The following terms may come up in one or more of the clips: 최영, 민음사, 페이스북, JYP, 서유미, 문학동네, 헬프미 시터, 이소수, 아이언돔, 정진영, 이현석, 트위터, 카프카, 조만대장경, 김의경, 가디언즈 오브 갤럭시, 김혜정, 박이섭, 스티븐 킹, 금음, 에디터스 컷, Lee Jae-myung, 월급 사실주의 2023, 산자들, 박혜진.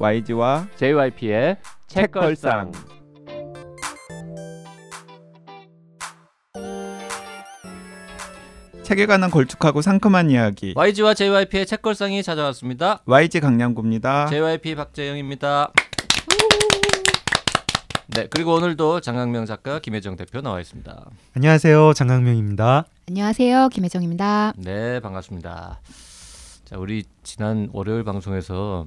YG와 JYP의 책걸상. 책에 관한 걸쭉하고 상큼한 이야기, YG와 JYP의 책걸상이 찾아왔습니다. YG 강량구입니다. JYP 박재영입니다. 네, 그리고 오늘도 장강명 작가, 김혜정 대표 나와 있습니다. 안녕하세요, 장강명입니다. 안녕하세요, 김혜정입니다. 네, 반갑습니다. 자, 우리 지난 월요일 방송에서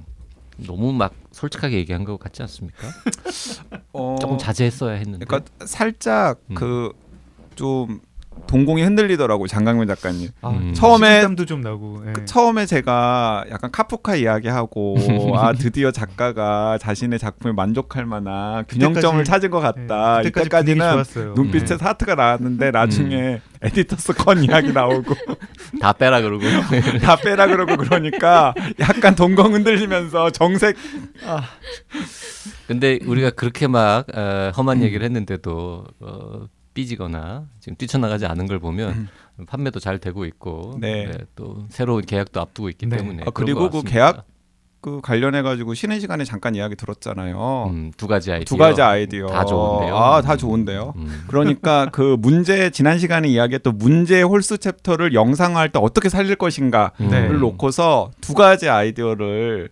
너무 막 솔직하게 얘기한 것 같지 않습니까? 조금 자제했어야 했는데. 그러니까 살짝 좀 동공이 흔들리더라고요, 장강명 작가님. 처음에 신담도 좀 나고. 예. 처음에 제가 약간 카프카 이야기하고 아, 드디어 작가가 자신의 작품에 만족할 만한 균형점을 찾은 것 같다. 예, 이때까지는 눈빛에 하트가 나왔는데 나중에 에디터스 컷 이야기 나오고 다 빼라 그러고 다 빼라 그러고 그러니까 약간 동공 흔들리면서 정색. 아. 근데 우리가 그렇게 막 험한 얘기를 했는데도 삐지거나 지금 뛰쳐나가지 않은 걸 보면 판매도 잘 되고 있고, 네. 네, 또 새로운 계약도 앞두고 있기 때문에. 아, 그리고 그 계약 그 관련해 가지고 쉬는 시간에 잠깐 이야기 들었잖아요. 두 가지 아이디어 다 좋은데요. 다 좋은데요. 그러니까 그 문제, 지난 시간에 이야기했던 문제의 홀수 챕터를 영상화할 때 어떻게 살릴 것인가를 놓고서 두 가지 아이디어를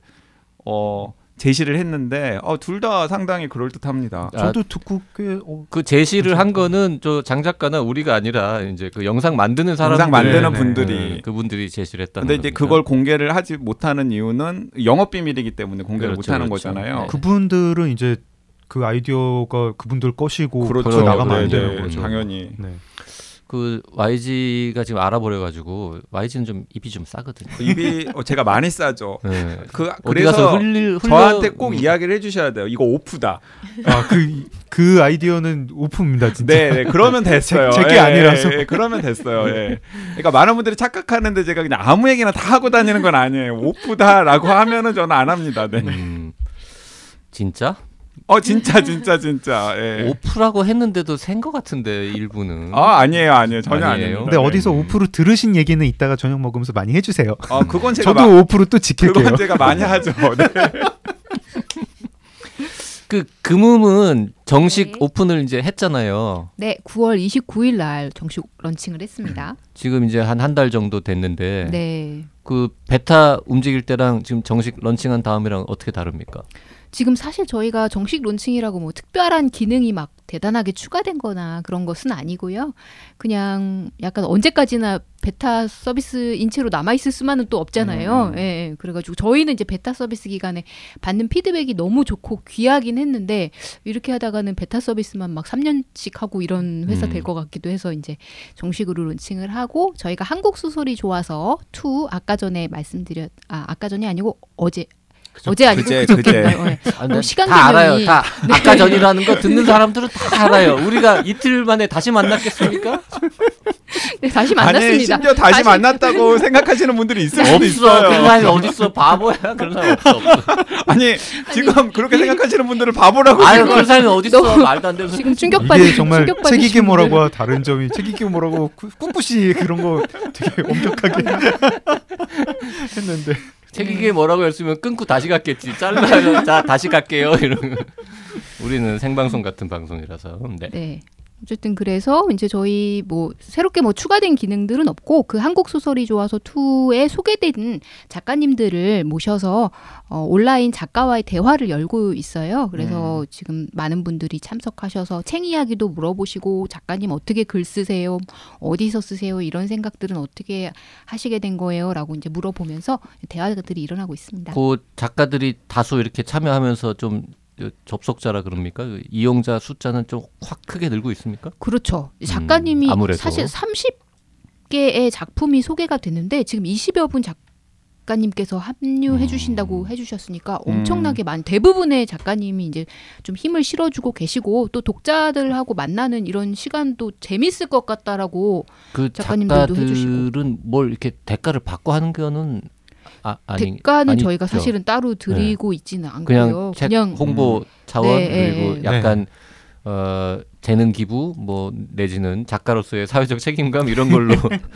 제시를 했는데 둘 다 상당히 그럴듯합니다. 저도 듣고 꽤 그 제시를 한 거는 저 장 작가나 우리가 아니라 이제 그 영상 만드는 사람들, 영상 만드는 분들이 그분들이 제시를 했다는. 근데 이제 그걸 공개를 하지 못하는 이유는 영업 비밀이기 때문에 공개를 못하는 거잖아요. 네. 그분들은 이제 그 아이디어가 그분들 것이고 그렇죠. 나가면 안 되는 거죠. 당연히. 네. 그 YG가 지금 알아버려가지고 YG는 좀 입이 좀 싸거든요. 입이 제가 많이 싸죠. 네. 그래서 저한테 꼭 이야기를 해주셔야 돼요. 이거 오프다. 아, 그 아이디어는 오프입니다, 진짜. 네, 그러면 됐어요. 제게 아니라서. 예, 그러면 됐어요. 예. 그러니까 많은 분들이 착각하는데 제가 그냥 아무 얘기나 다 하고 다니는 건 아니에요. 오프다라고 하면은 저는 안 합니다. 네. 진짜? 진짜. 예. 오프라고 했는데도 센 것 같은데 일부는. 아니에요 전혀 아니에요. 근데 어디서 오프로 들으신 얘기는 이따가 저녁 먹으면서 많이 해주세요. 그건 제가 저도 오프로 또 지킬게요. 그건 제가 많이 하죠. 네. 그 금음은 정식 오픈을 이제 했잖아요. 네, 9월 29일 날 정식 런칭을 했습니다. 지금 이제 한 달 정도 됐는데. 네. 그 베타 움직일 때랑 지금 정식 런칭한 다음이랑 어떻게 다릅니까? 지금 사실 저희가 정식 론칭이라고 뭐 특별한 기능이 막 대단하게 추가된 거나 그런 것은 아니고요. 그냥 약간 언제까지나 베타 서비스 인체로 남아있을 수만은 또 없잖아요. 예, 그래가지고 저희는 이제 베타 서비스 기간에 받는 피드백이 너무 좋고 귀하긴 했는데 이렇게 하다가는 베타 서비스만 막 3년씩 하고 이런 회사 될 것 같기도 해서 이제 정식으로 론칭을 하고, 저희가 한국 소설이 좋아서 2 아까 전에 어제. 시간 다 알아요. 다 네. 아까 전이라는 거 듣는 사람들은 다 알아요. 우리가 이틀 만에 다시 만났겠습니까? 네, 다시 만났습니다. 아니, 심지어 다시 만났다고 생각하시는 분들이 있을 수도 있어요. 그런 사람이 어딨어, 바보야. 그런 사람 없어. 아니, 지금 그렇게 생각하시는 분들은 바보라고. 아니, 그런 사람이 어딨어, 말도 안 되면서. 지금 충격받으신, 이게 정말 책이게 뭐라고 다른 점이, 책이게 뭐라고 꿋꿋이 그런 거 되게 엄격하게 했는데. 책이게 뭐라고 했으면 끊고 다시 갔겠지. 잘라서 자 다시 갈게요. 이런. 우리는 생방송 같은 방송이라서. 네. 어쨌든 그래서 이제 저희 뭐 새롭게 뭐 추가된 기능들은 없고, 그 한국 소설이 좋아서 2에 소개된 작가님들을 모셔서 온라인 작가와의 대화를 열고 있어요. 그래서 지금 많은 분들이 참석하셔서 책 이야기도 물어보시고, 작가님 어떻게 글 쓰세요? 어디서 쓰세요? 이런 생각들은 어떻게 하시게 된 거예요? 라고 이제 물어보면서 대화들이 일어나고 있습니다. 그 작가들이 다수 이렇게 참여하면서 좀 접속자라 그럽니까? 이용자 숫자는 좀 확 크게 늘고 있습니까? 그렇죠. 작가님이 사실 30개의 작품이 소개가 됐는데 지금 20여 분 작가님께서 합류해 주신다고 해주셨으니까 엄청나게 많은, 대부분의 작가님이 이제 좀 힘을 실어주고 계시고, 또 독자들하고 만나는 이런 시간도 재밌을 것 같다라고 그 작가님들도 해주시고. 작가들은 뭘 이렇게 대가를 받고 하는 거는 대가는 아니죠. 저희가 사실은 따로 드리고 있지는 않고요. 그냥 홍보 차원, 그리고 약간 재능 기부 뭐 내지는 작가로서의 사회적 책임감 이런 걸로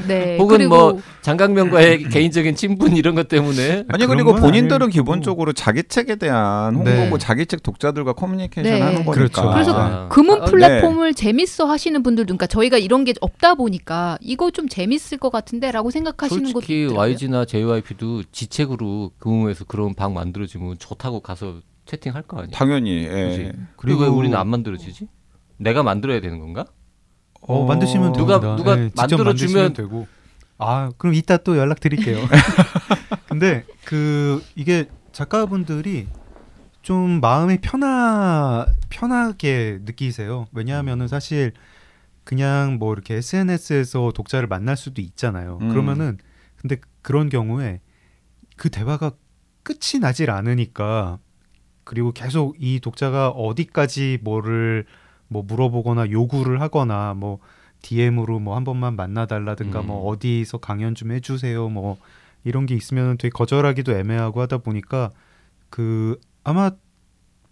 네, 혹은 그리고... 뭐 장강명과의 개인적인 친분 이런 것 때문에 아니 그리고 본인들은 기본적으로 자기 책에 대한 홍보고 네. 자기 책 독자들과 커뮤니케이션 네. 하는 거니까 그렇죠. 그래서 금음 플랫폼을 네. 재밌어 하시는 분들도 그러니까 저희가 이런 게 없다 보니까 이거 좀 재밌을 것 같은데 라고 생각하시는 것도 솔직히 YG나 JYP도 지책으로 금음에서 그런 방 만들어지면 좋다고 가서 채팅할 거 아니야. 당연히. 예. 그리고 왜 우리는 안 만들어지지? 내가 만들어야 되는 건가? 만드시면 누가 됩니다. 누가 예, 만들어주면 되고. 아 그럼 이따 또 연락 드릴게요. 근데 이게 작가분들이 좀 마음이 편하게 느끼세요. 왜냐하면은 사실 그냥 뭐 이렇게 SNS에서 독자를 만날 수도 있잖아요. 그러면은 근데 그런 경우에 그 대화가 끝이 나질 않으니까. 그리고 계속 이 독자가 어디까지 뭐를 뭐 물어보거나 요구를 하거나 뭐 DM으로 뭐 한 번만 만나달라든가 뭐 어디서 강연 좀 해주세요 뭐 이런 게 있으면 되게 거절하기도 애매하고 하다 보니까 아마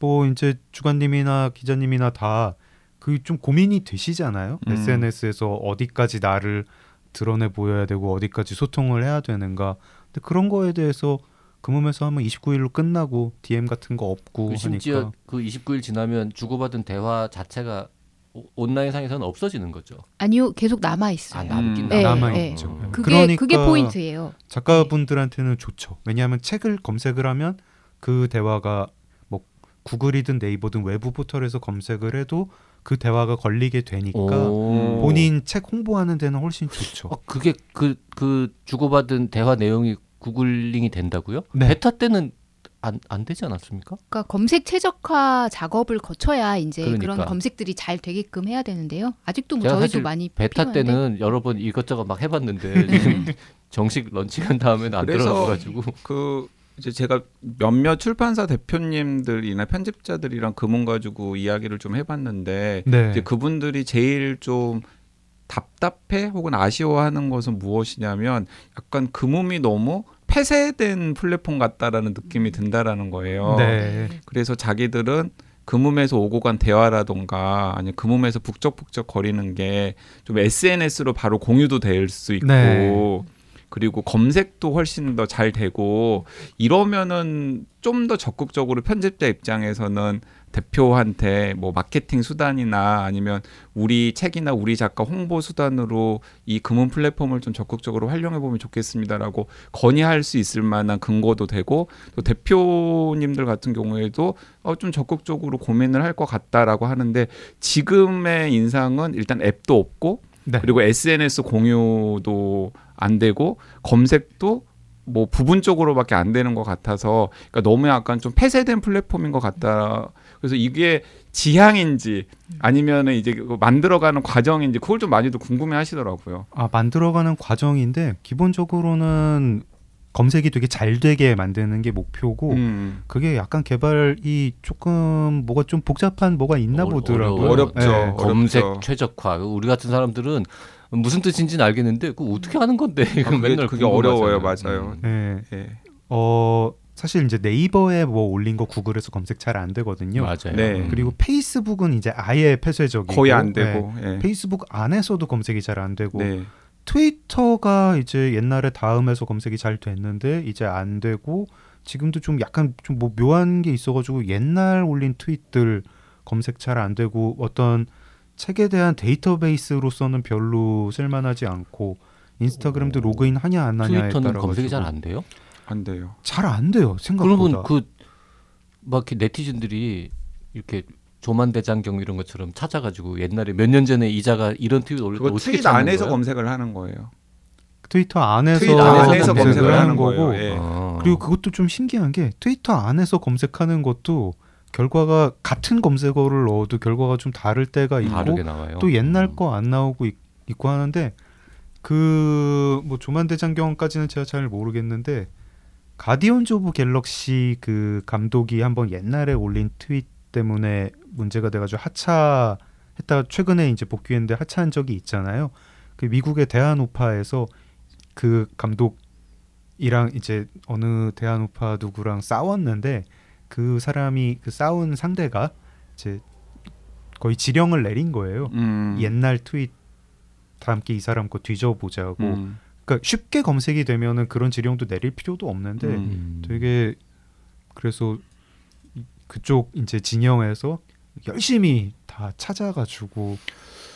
뭐 이제 주관님이나 기자님이나 다 좀 고민이 되시잖아요. SNS에서 어디까지 나를 드러내 보여야 되고 어디까지 소통을 해야 되는가. 근데 그런 거에 대해서 금음에서 하면 29일로 끝나고 DM 같은 거 없고 하니까 심지어 그 29일 지나면 주고받은 대화 자체가 온라인상에서는 없어지는 거죠. 아니요, 계속 남아 있어요. 남아 있죠. 네. 그게 포인트예요. 작가분들한테는 좋죠. 왜냐하면 책을 검색을 하면 그 대화가 뭐 구글이든 네이버든 외부 포털에서 검색을 해도 그 대화가 걸리게 되니까 본인 책 홍보하는 데는 훨씬 좋죠. 그게 그 주고받은 대화 내용이 구글링이 된다고요? 네. 베타 때는 안 되지 않았습니까? 그러니까 검색 최적화 작업을 거쳐야 이제 그런 검색들이 잘 되게끔 해야 되는데요. 아직도 뭐 저희도 많이 베타 필요한데. 때는 여러 번 이것저것 막 해봤는데 정식 런칭한 다음에는 안 들어가가지고 그 이제 제가 몇몇 출판사 대표님들이나 편집자들이랑 금음 가지고 이야기를 좀 해봤는데 네. 이제 그분들이 제일 좀 답답해 혹은 아쉬워하는 것은 무엇이냐면 약간 금음이 너무 폐쇄된 플랫폼 같다라는 느낌이 든다라는 거예요. 네. 그래서 자기들은 금음에서 오고 간 대화라던가 아니면 금음에서 북적북적 거리는 게 좀 SNS로 바로 공유도 될 수 있고 네. 그리고 검색도 훨씬 더 잘 되고 이러면은 좀 더 적극적으로 편집자 입장에서는 대표한테 뭐 마케팅 수단이나 아니면 우리 책이나 우리 작가 홍보 수단으로 이 금음 플랫폼을 좀 적극적으로 활용해 보면 좋겠습니다라고 건의할 수 있을 만한 근거도 되고 또 대표님들 같은 경우에도 좀 적극적으로 고민을 할 것 같다라고 하는데 지금의 인상은 일단 앱도 없고 네. 그리고 SNS 공유도 안 되고 검색도 뭐 부분적으로밖에 안 되는 것 같아서 그러니까 너무 약간 좀 폐쇄된 플랫폼인 것 같다. 그래서 이게 지향인지 아니면 이제 만들어가는 과정인지 그걸 좀 많이들 궁금해하시더라고요. 만들어가는 과정인데 기본적으로는 검색이 되게 잘 되게 만드는 게 목표고 그게 약간 개발이 조금 뭐가 좀 복잡한 뭐가 있나 보더라고요. 어렵죠. 네. 검색 최적화. 우리 같은 사람들은 무슨 뜻인지는 알겠는데 그거 어떻게 하는 건데 맨날 그게 어려워요. 맞아요. 네. 사실 이제 네이버에 뭐 올린 거 구글에서 검색 잘 안 되거든요. 맞아요. 네. 그리고 페이스북은 이제 아예 폐쇄적이고 거의 안 되고 네. 페이스북 안에서도 검색이 잘 안 되고 네. 트위터가 이제 옛날에 다음에서 검색이 잘 됐는데 이제 안 되고 지금도 좀 약간 좀 뭐 묘한 게 있어가지고 옛날 올린 트윗들 검색 잘 안 되고 어떤 책에 대한 데이터베이스로서는 별로 쓸만하지 않고 인스타그램도 로그인 하냐 안 하냐에 따라서 트위터는 검색이 잘 안 돼요? 안 돼요. 잘 안 돼요. 생각보다. 그러면 막 이렇게 네티즌들이 이렇게 조만대장경 이런 것처럼 찾아가지고 옛날에 몇 년 전에 이자가 이런 트윗 올렸다 어떻게 트윗 안에서 거야? 검색을 하는 거예요. 트위터 안에서, 검색을 하는 거고. 예. 그리고 그것도 좀 신기한 게 트위터 안에서 검색하는 것도 결과가 같은 검색어를 넣어도 결과가 좀 다를 때가 있고 또 옛날 거 안 나오고 있고 하는데 뭐 조만대장경까지는 제가 잘 모르겠는데 가디언즈 오브 갤럭시 그 감독이 한번 옛날에 올린 트윗 때문에 문제가 돼가지고 하차했다가 최근에 이제 복귀했는데 하차한 적이 있잖아요. 그 미국의 대한우파에서 그 감독이랑 이제 어느 대한우파 누구랑 싸웠는데 그 사람이 그 싸운 상대가 이제 거의 지령을 내린 거예요. 옛날 트윗 다 함께 이 사람 거 뒤져보자고. 그러니까 쉽게 검색이 되면은 그런 지령도 내릴 필요도 없는데 되게 그래서 그쪽 이제 진영에서 열심히 다 찾아가지고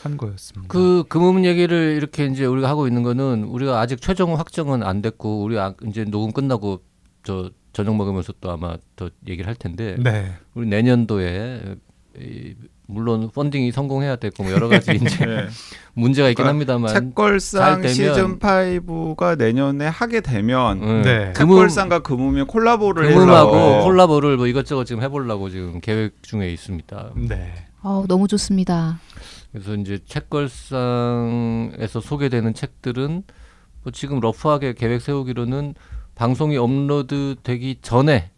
한 거였습니다. 그 금음 얘기를 이렇게 이제 우리가 하고 있는 거는 우리가 아직 최종 확정은 안 됐고 우리가 이제 녹음 끝나고 저 저녁 먹으면서 또 아마 더 얘기를 할 텐데 네. 우리 내년도에 물론 펀딩이 성공해야 되고 뭐 여러 가지 이제 네. 문제가 있긴 합니다만 책걸상 시즌 5가 내년에 하게 되면 네. 책걸상과 금음이 콜라보를 금음하고 콜라보를 뭐 이것저것 지금 해보려고 지금 계획 중에 있습니다. 네. 너무 좋습니다. 그래서 이제 책걸상에서 소개되는 책들은 뭐 지금 러프하게 계획 세우기로는 방송이 업로드 되기 전에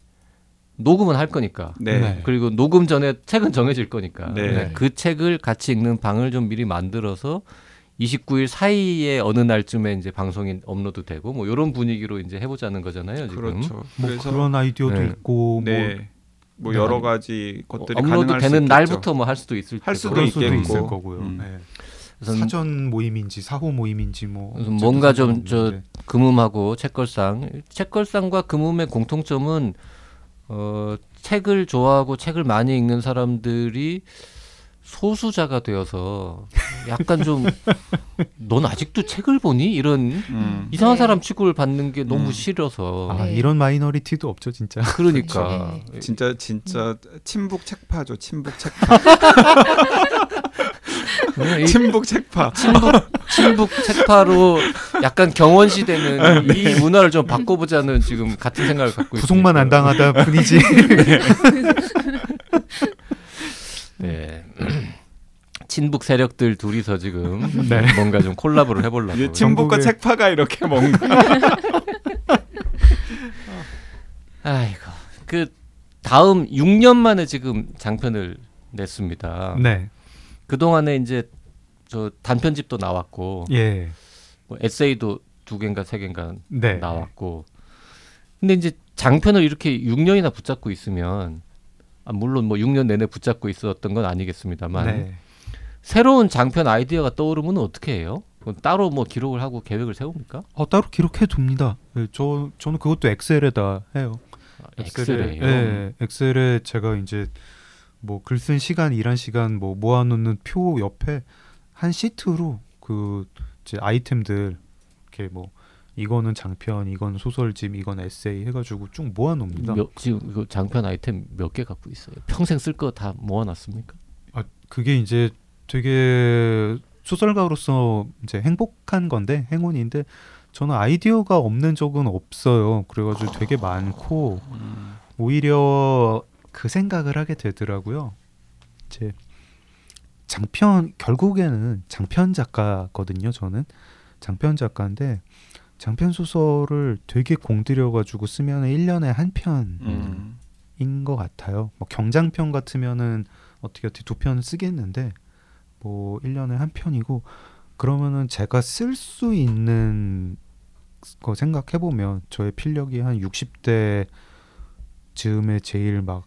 녹음은 할 거니까 네. 그리고 녹음 전에 책은 정해질 거니까 네. 그 책을 같이 읽는 방을 좀 미리 만들어서 29일 사이에 어느 날쯤에 이제 방송이 업로드되고 뭐 이런 분위기로 이제 해보자는 거잖아요. 지금. 그렇죠. 뭐 그런 아이디어도 네. 있고 네. 뭐 네. 여러 가지 것들이 업로드되는 날부터 뭐 할 수도 있을 있을 거고요. 네. 사전 모임인지 사후 모임인지 뭐 뭔가 좀 저 금음하고 책걸상과 금음의 공통점은 책을 좋아하고 책을 많이 읽는 사람들이 소수자가 되어서 약간 좀 넌 아직도 책을 보니? 이런 이상한 네. 사람 취급을 받는 게 너무 싫어서 아, 네. 이런 마이너리티도 없죠 진짜. 그러니까 네. 진짜 친북 책파죠. 친북 책파. 친북 책파. 친북 책파로 약간 경원시되는 네. 이 문화를 좀 바꿔보자는 지금 같은 생각을 갖고 있습니다. 구속만 안 당하다 뿐이지. 네. 친북 세력들 둘이서 지금 네. 뭔가 좀 콜라보를 해보려고. 친북과 영국의... 책파가 이렇게 뭔가. 아이고. 그 다음 6년 만에 지금 장편을 냈습니다. 네. 그동안에 이제 저 단편집도 나왔고 예. 뭐 에세이도 2개인가 3개인가 네. 나왔고 근데 이제 장편을 이렇게 6년이나 붙잡고 있으면 물론 뭐 6년 내내 붙잡고 있었던 건 아니겠습니다만 네. 새로운 장편 아이디어가 떠오르면 어떻게 해요? 따로 뭐 기록을 하고 계획을 세웁니까? 따로 기록해둡니다. 네, 저는 그것도 엑셀에다 해요. 엑셀에요? 네, 엑셀에 제가 이제 뭐 글 쓴 시간, 일한 시간 뭐 모아놓는 표 옆에 한 시트로 그 이제 아이템들 이렇게 뭐 이거는 장편, 이건 소설집, 이건 에세이 해가지고 쭉 모아놓습니다. 지금 이거 장편 아이템 몇 개 갖고 있어요? 평생 쓸 거 다 모아놨습니까? 아 그게 이제 되게 소설가로서 이제 행복한 건데 행운인데 저는 아이디어가 없는 적은 없어요. 그래가지고 되게 많고 오히려 그 생각을 하게 되더라고요. 이제 장편 결국에는 장편 작가거든요. 저는 장편 작가인데 장편 소설을 되게 공들여가지고 쓰면 1년에 한 편인 것 같아요. 뭐 경장편 같으면은 어떻게 2편 쓰겠는데 뭐 1년에 한 편이고 그러면은 제가 쓸 수 있는 거 생각해 보면 저의 필력이 한 60대 즈음에 제일 막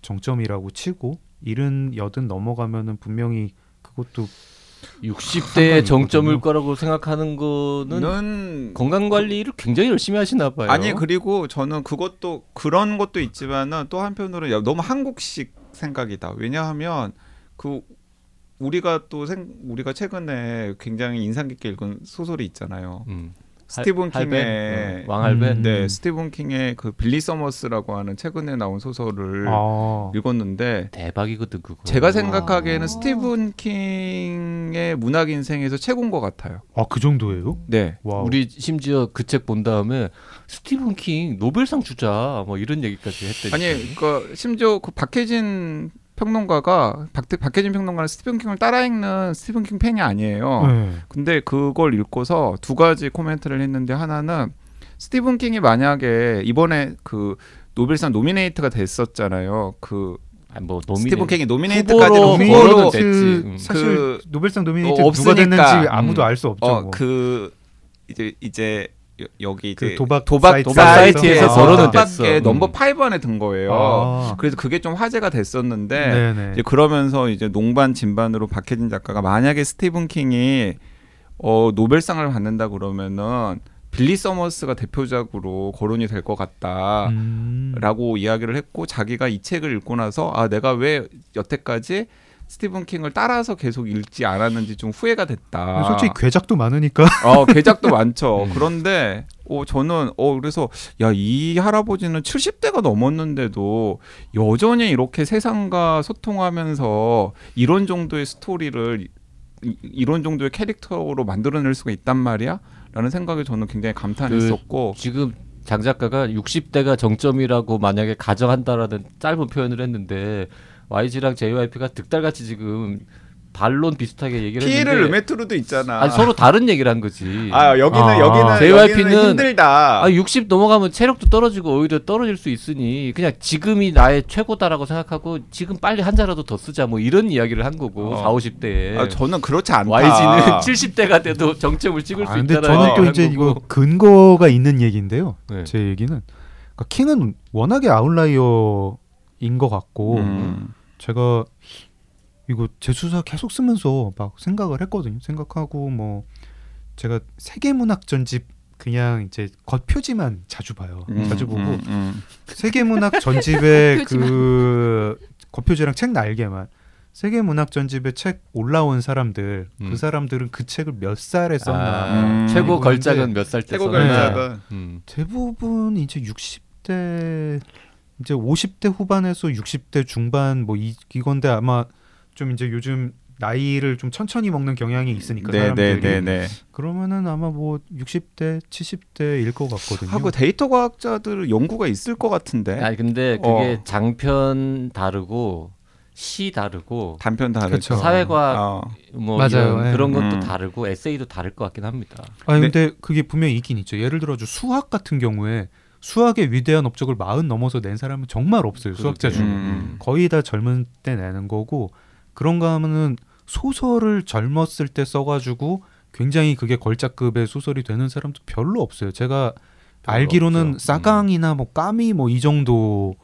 정점이라고 치고 70, 80 넘어가면은 분명히 그것도 60대의 정점일 거라고 생각하는 거는 건강관리를 굉장히 열심히 하시나 봐요. 아니 그리고 저는 그것도 그런 것도 있지만은 또 한편으로는 너무 한국식 생각이다. 왜냐하면 그 우리가 최근에 굉장히 인상 깊게 읽은 소설이 있잖아요. 스티븐 킹의 왕할배? 네, 스티븐 킹의 그 빌리 서머스라고 하는 최근에 나온 소설을 읽었는데 대박이거든 그거. 제가 생각하기에는 스티븐 킹의 문학 인생에서 최고인 것 같아요. 아, 그 정도예요? 네. 와우. 우리 심지어 그 책 본 다음에 스티븐 킹 노벨상 주자 뭐 이런 얘기까지 했대. 아니, 그러니까 심지어 그 박혜진 평론가는 스티븐 킹을 따라 읽는 스티븐 킹 팬이 아니에요. 근데 그걸 읽고서 두 가지 코멘트를 했는데 하나는 스티븐 킹이 만약에 이번에 그 노벨상 노미네이트가 됐었잖아요. 그 스티븐 킹이 노미네이트까지 후보로 됐지. 사실 노벨상 노미네이트 누가 됐는지 아무도 알 수 없죠. 뭐. 그 이제 여기 그 도박 사이트에서 거론은 됐어. 넘버 5 안에 든 거예요. 그래서 그게 좀 화제가 됐었는데 이제 그러면서 이제 농반 진반으로 박혜진 작가가 만약에 스티븐 킹이 노벨상을 받는다 그러면은 빌리 서머스가 대표작으로 거론이 될 것 같다라고 이야기를 했고, 자기가 이 책을 읽고 나서 아, 내가 왜 여태까지 스티븐 킹을 따라서 계속 읽지 않았는지 좀 후회가 됐다. 솔직히 괴작도 많으니까. 괴작도 많죠. 그런데 저는 그래서 야, 이 할아버지는 70대가 넘었는데도 여전히 이렇게 세상과 소통하면서 이런 정도의 스토리를 이런 정도의 캐릭터로 만들어낼 수가 있단 말이야? 라는 생각에 저는 굉장히 감탄했었고, 지금 장 작가가 60대가 정점이라고 만약에 가정한다라는 짧은 표현을 했는데 YG랑 JYP가 득달같이 지금 반론 비슷하게 얘기를 했는데 피해를 르메트로도 있잖아. 아니, 서로 다른 얘기를 한 거지. 여기는 JYP는 힘들다. 60 넘어가면 체력도 떨어지고 오히려 떨어질 수 있으니 그냥 지금이 나의 최고다라고 생각하고 지금 빨리 한 자라도 더 쓰자, 뭐 이런 이야기를 한 거고. 40, 50대에 저는 그렇지 않다. YG는 70대가 돼도 정점을 찍을 수 있다라는. 저는 또 이제 이거 근거가 있는 얘기인데요. 네. 제 얘기는 그러니까 킹은 워낙에 아웃라이어인 것 같고 제가 이거 제 수사 계속 쓰면서 막 생각을 했거든요. 생각하고 뭐 제가 세계문학 전집 그냥 이제 겉표지만 자주 봐요. 자주 보고 세계문학 전집의 그 겉표지랑 책 날개만, 세계문학 전집의 책 올라온 사람들 그 사람들은 그 책을 몇 살에 썼나. 최고 걸작은 몇 살 때 썼나. 대부분 이제 60대 이제 50대 후반에서 60대 중반 뭐 이건데 아마 좀 이제 요즘 나이를 좀 천천히 먹는 경향이 있으니까 사람들이. 그러면은 아마 뭐 60대, 70대일 것 같거든요. 하고 데이터 과학자들 연구가 있을 것 같은데. 근데 그게 장편 다르고 시 다르고 단편 다르고 그렇죠. 사회과학 뭐 맞아요. 그런 것도 다르고 에세이도 다를 것 같긴 합니다. 근데 그게 분명히 있긴 있죠. 예를 들어서 수학 같은 경우에 수학의 위대한 업적을 40 넘어서 낸 사람은 정말 없어요. 그렇지. 수학자 중 거의 다 젊은 때 내는 거고. 그런가 하면은 소설을 젊었을 때 써가지고 굉장히 그게 걸작급의 소설이 되는 사람도 별로 없어요. 제가 별로 알기로는 없죠. 싸강이나 뭐 까미 뭐 이 정도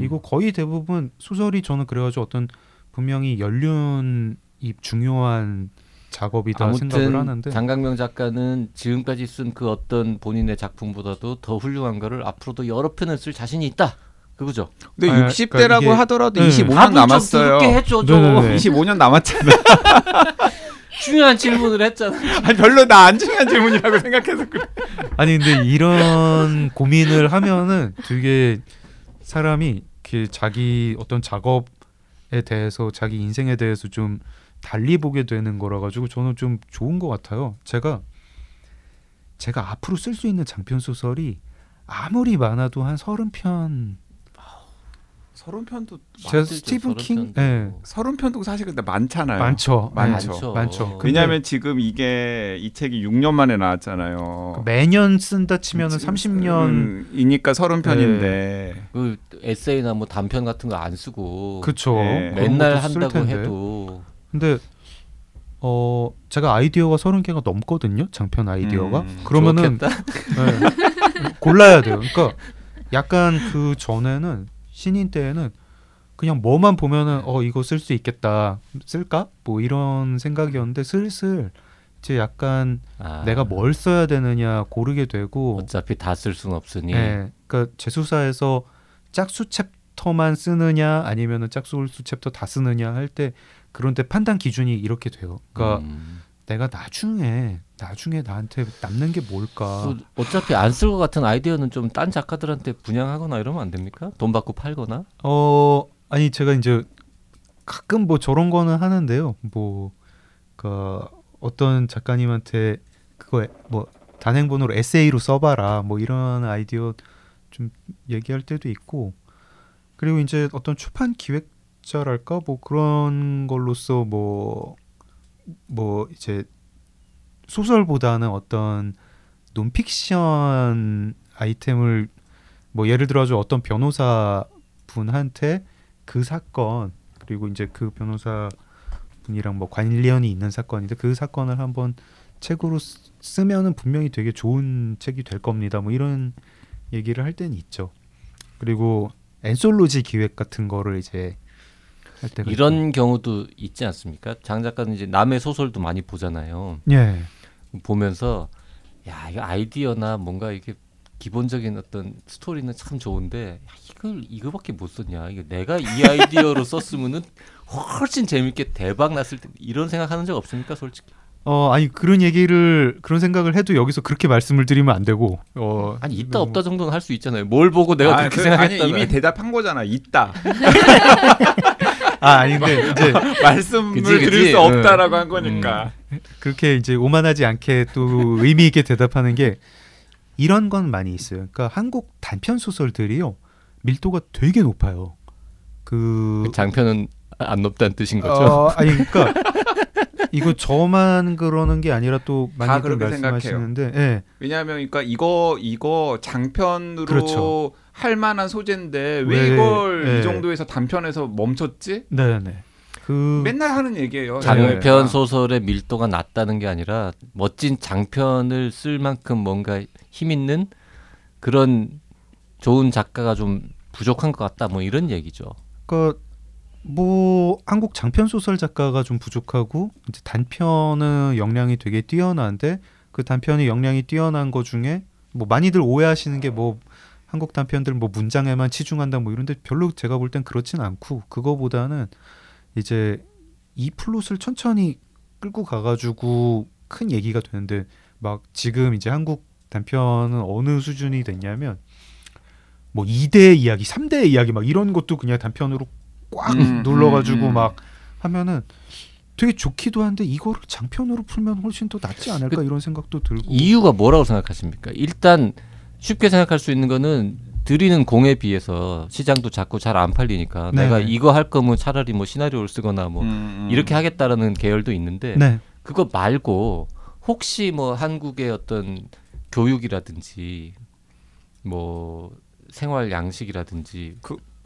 이거 거의 대부분 소설이, 저는 그래가지고 어떤 분명히 연륜이 중요한 작업이다 생각을 하는데, 장강명 작가는 지금까지 쓴 그 어떤 본인의 작품보다도 더 훌륭한 거를 앞으로도 여러 편을 쓸 자신이 있다. 그거죠. 근데 60대라고 그러니까 하더라도 25년 남았어요. 좀 해줘, 좀. 25년 남았잖아. 중요한 질문을 했잖아. 별로 나 안 중요한 질문이라고 생각해서 그래. 근데 이런 고민을 하면은 되게 사람이 그 자기 어떤 작업에 대해서 자기 인생에 대해서 좀 달리 보게 되는 거라 가지고 저는 좀 좋은 것 같아요. 제가 앞으로 쓸 수 있는 장편 소설이 아무리 많아도 한 30편. 30편도 제 스티븐 킹 30편도 사실 근데 많잖아요. 많죠. 왜냐하면 지금 이게 이 책이 6년 만에 나왔잖아요. 매년 쓴다 치면은 30년이니까 30편인데 그 에세이나 뭐 단편 같은 거 안 쓰고 그렇죠. 맨날 한다고 해도. 근데 제가 아이디어가 30개가 넘거든요. 장편 아이디어가. 그러면은 골라야 돼요. 그러니까 약간 그 전에는 신인 때에는 그냥 뭐만 보면은 이거 쓸 수 있겠다, 쓸까? 뭐 이런 생각이었는데 슬슬 이제 약간 내가 뭘 써야 되느냐 고르게 되고, 어차피 다 쓸 수는 없으니. 그러니까 재수사에서 짝수 챕터만 쓰느냐 아니면은 짝수 홀수 챕터 다 쓰느냐 할 때 그런데 판단 기준이 이렇게 돼요. 그러니까 내가 나중에 나한테 남는 게 뭘까? 어차피 안 쓸 것 같은 아이디어는 좀 딴 작가들한테 분양하거나 이러면 안 됩니까? 돈 받고 팔거나? 아니 제가 이제 가끔 뭐 저런 거는 하는데요. 뭐 그러니까 어떤 작가님한테 그거 뭐 단행본으로 에세이로 써봐라 뭐 이런 아이디어 좀 얘기할 때도 있고, 그리고 이제 어떤 출판 기획자랄까 뭐 그런 걸로서 뭐 이제 소설보다는 어떤 논픽션 아이템을 뭐 예를 들어서 어떤 변호사 분한테 그 사건, 그리고 이제 그 변호사 분이랑 뭐 관련이 있는 사건인데 그 사건을 한번 책으로 쓰면은 분명히 되게 좋은 책이 될 겁니다. 뭐 이런 얘기를 할 때는 있죠. 그리고 엔솔로지 기획 같은 거를 이제 할 때가 이런 있고. 경우도 있지 않습니까? 장 작가는 이제 남의 소설도 많이 보잖아요. 예. 보면서 야, 이 아이디어나 뭔가 이게 기본적인 어떤 스토리는 참 좋은데 야, 이거밖에 못 썼냐? 이게 내가 이 아이디어로 썼으면은 훨씬 재밌게 대박 났을 텐데 이런 생각하는 적 없습니까, 솔직히? 아니 그런 생각을 해도 여기서 그렇게 말씀을 드리면 안 되고 아니 있다 없다 정도는 할 수 있잖아요. 뭘 보고 내가 그렇게 생각했다. 아니 이미 대답한 거잖아. 있다. 아닌데 이제 말씀을 드릴 수 없다라고 한 거니까 그렇게 이제 오만하지 않게 또 의미 있게 대답하는 게 이런 건 많이 있어요. 그러니까 한국 단편 소설들이요 밀도가 되게 높아요. 그 장편은 안 높다는 뜻인 거죠? 아니 그러니까. 이거 저만 그러는 게 아니라 또 많이들 말씀하시는데 예. 왜냐하면 그러니까 이거 장편으로 그렇죠. 할 만한 소재인데 왜 이걸 예. 이 정도에서 단편에서 멈췄지? 네네. 그 맨날 하는 얘기예요. 장편 소설의 밀도가 낮다는 게 아니라 멋진 장편을 쓸 만큼 뭔가 힘 있는 그런 좋은 작가가 좀 부족한 것 같다. 뭐 이런 얘기죠. 그러니까 뭐 한국 장편 소설 작가가 좀 부족하고 이제 단편은 역량이 되게 뛰어난데 그 단편이 역량이 뛰어난 거 중에 뭐 많이들 오해하시는 게 뭐 한국 단편들 뭐 문장에만 치중한다 뭐 이런데 별로 제가 볼 땐 그렇진 않고 그거보다는 이제 이 플롯을 천천히 끌고 가가지고 큰 얘기가 되는데 막 지금 이제 한국 단편은 어느 수준이 됐냐면 뭐 2대의 이야기, 3대의 이야기 막 이런 것도 그냥 단편으로 꽉 눌러가지고 막 하면은 되게 좋기도 한데 이거를 장편으로 풀면 훨씬 더 낫지 않을까 이런 생각도 들고. 이유가 뭐라고 생각하십니까? 일단 쉽게 생각할 수 있는 거는 드리는 공에 비해서 시장도 자꾸 잘 안 팔리니까 네네. 내가 이거 할 거면 차라리 뭐 시나리오를 쓰거나 뭐 이렇게 하겠다라는 계열도 있는데 네. 그거 말고 혹시 뭐 한국의 어떤 교육이라든지 뭐 생활 양식이라든지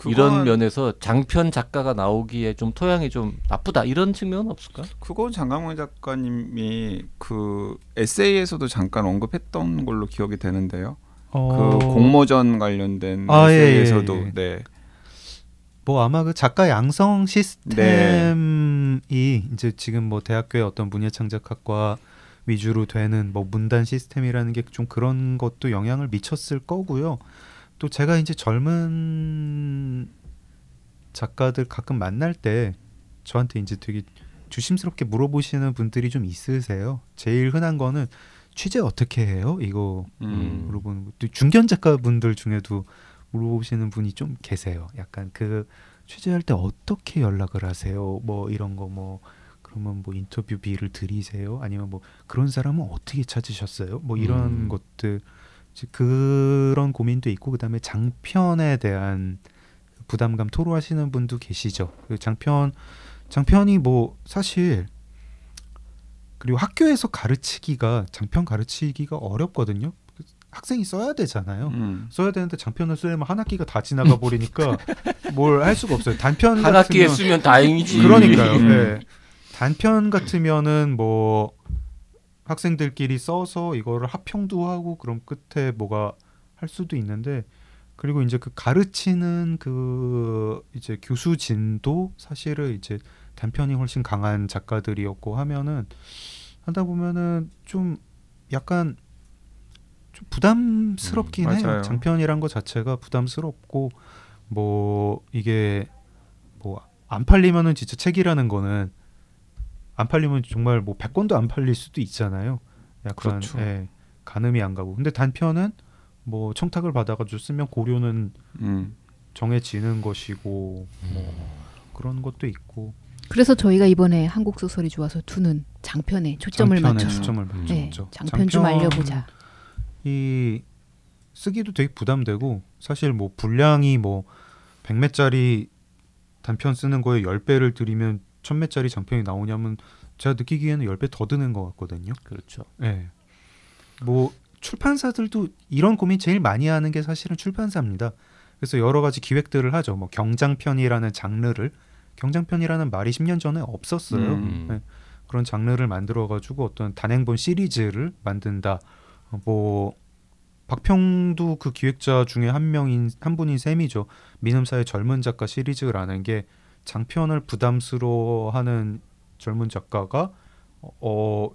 이런 면에서 장편 작가가 나오기에 좀 토양이 좀 나쁘다 이런 측면은 없을까? 그건 장강명 작가님이 그 에세이에서도 잠깐 언급했던 걸로 기억이 되는데요. 그 공모전 관련된 에세이에서도 예, 예. 네. 뭐 아마 그 작가 양성 시스템이 네. 이제 지금 뭐 대학교의 어떤 문예창작학과 위주로 되는 뭐 문단 시스템이라는 게 좀 그런 것도 영향을 미쳤을 거고요. 또 제가 이제 젊은 작가들 가끔 만날 때 저한테 이제 되게 조심스럽게 물어보시는 분들이 좀 있으세요. 제일 흔한 거는 취재 어떻게 해요? 이거 물어보는 거. 또 중견 작가분들 중에도 물어보시는 분이 좀 계세요. 약간 그 취재할 때 어떻게 연락을 하세요? 뭐 이런 거 뭐 그러면 뭐 인터뷰비를 드리세요? 아니면 뭐 그런 사람은 어떻게 찾으셨어요? 뭐 이런 것들. 그런 고민도 있고 그다음에 장편에 대한 부담감 토로하시는 분도 계시죠. 장편이 뭐 사실 그리고 학교에서 장편 가르치기가 어렵거든요. 학생이 써야 되잖아요. 써야 되는데 장편을 쓰려면 한 학기가 다 지나가 버리니까 뭘 할 수가 없어요. 단편 한 학기에 쓰면 다행이지. 그러니까요. 네. 단편 같으면은 뭐 학생들끼리 써서 이거를 합평도 하고 그럼 끝에 뭐가 할 수도 있는데 그리고 이제 그 가르치는 그 이제 교수진도 사실은 이제 단편이 훨씬 강한 작가들이었고 하면은 하다 보면은 좀 약간 좀 부담스럽긴 해요. 장편이란 거 자체가 부담스럽고 뭐 이게 뭐 안 팔리면은 진짜 책이라는 거는 안 팔리면 정말 뭐 100권도 안 팔릴 수도 있잖아요. 약간 그렇죠. 예, 가늠이 안 가고. 근데 단편은 뭐 청탁을 받아가지고 쓰면 고료는 정해지는 것이고 뭐 그런 것도 있고. 그래서 저희가 이번에 한국 소설이 좋아서 2는 장편에 초점을 맞춰서 네, 장편 좀 알려보자. 이 쓰기도 되게 부담되고 사실 뭐 분량이 뭐 100매짜리 단편 쓰는 거에 10배를 들이면 1000매짜리 장편이 나오냐면 제가 느끼기에는 10배 더 드는 것 같거든요. 그렇죠. 네. 뭐 출판사들도 이런 고민 제일 많이 하는 게 사실은 출판사입니다. 그래서 여러 가지 기획들을 하죠. 뭐 경장편이라는 장르를 경장편이라는 말이 10년 전에 없었어요. 네. 그런 장르를 만들어가지고 어떤 단행본 시리즈를 만든다. 뭐 박평도 그 기획자 중에 한 분인 셈이죠. 민음사의 젊은 작가 시리즈라는 게 장편을 부담스러워하는 젊은 작가가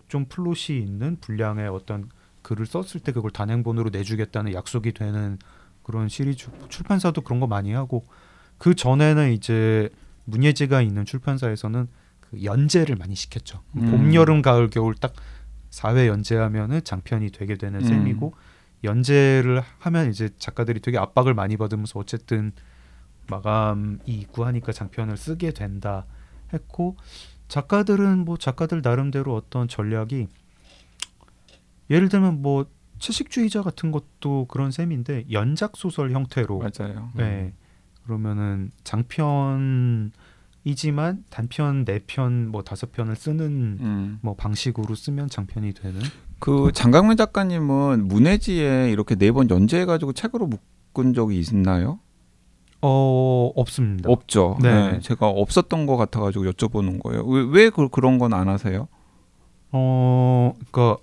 좀 플롯이 있는 분량의 어떤 글을 썼을 때 그걸 단행본으로 내주겠다는 약속이 되는 그런 시리즈. 출판사도 그런 거 많이 하고, 그 전에는 이제 문예지가 있는 출판사에서는 그 연재를 많이 시켰죠. 봄, 여름, 가을, 겨울 딱 4회 연재하면은 장편이 되게 되는 셈이고, 연재를 하면 이제 작가들이 되게 압박을 많이 받으면서 어쨌든 마감이 있고 하니까 장편을 쓰게 된다 했고, 작가들은 뭐 작가들 나름대로 어떤 전략이, 예를 들면 뭐 채식주의자 같은 것도 그런 셈인데 연작 소설 형태로. 맞아요. 네. 그러면은 장편이지만 단편 4편 뭐 5편을 쓰는 뭐 방식으로 쓰면 장편이 되는. 그 장강명 작가님은 문예지에 이렇게 4번 연재해가지고 책으로 묶은 적이 있나요? 없습니다. 없죠. 네. 네, 제가 없었던 것 같아가지고 여쭤보는 거예요. 왜 그런 건 안 하세요? 그러니까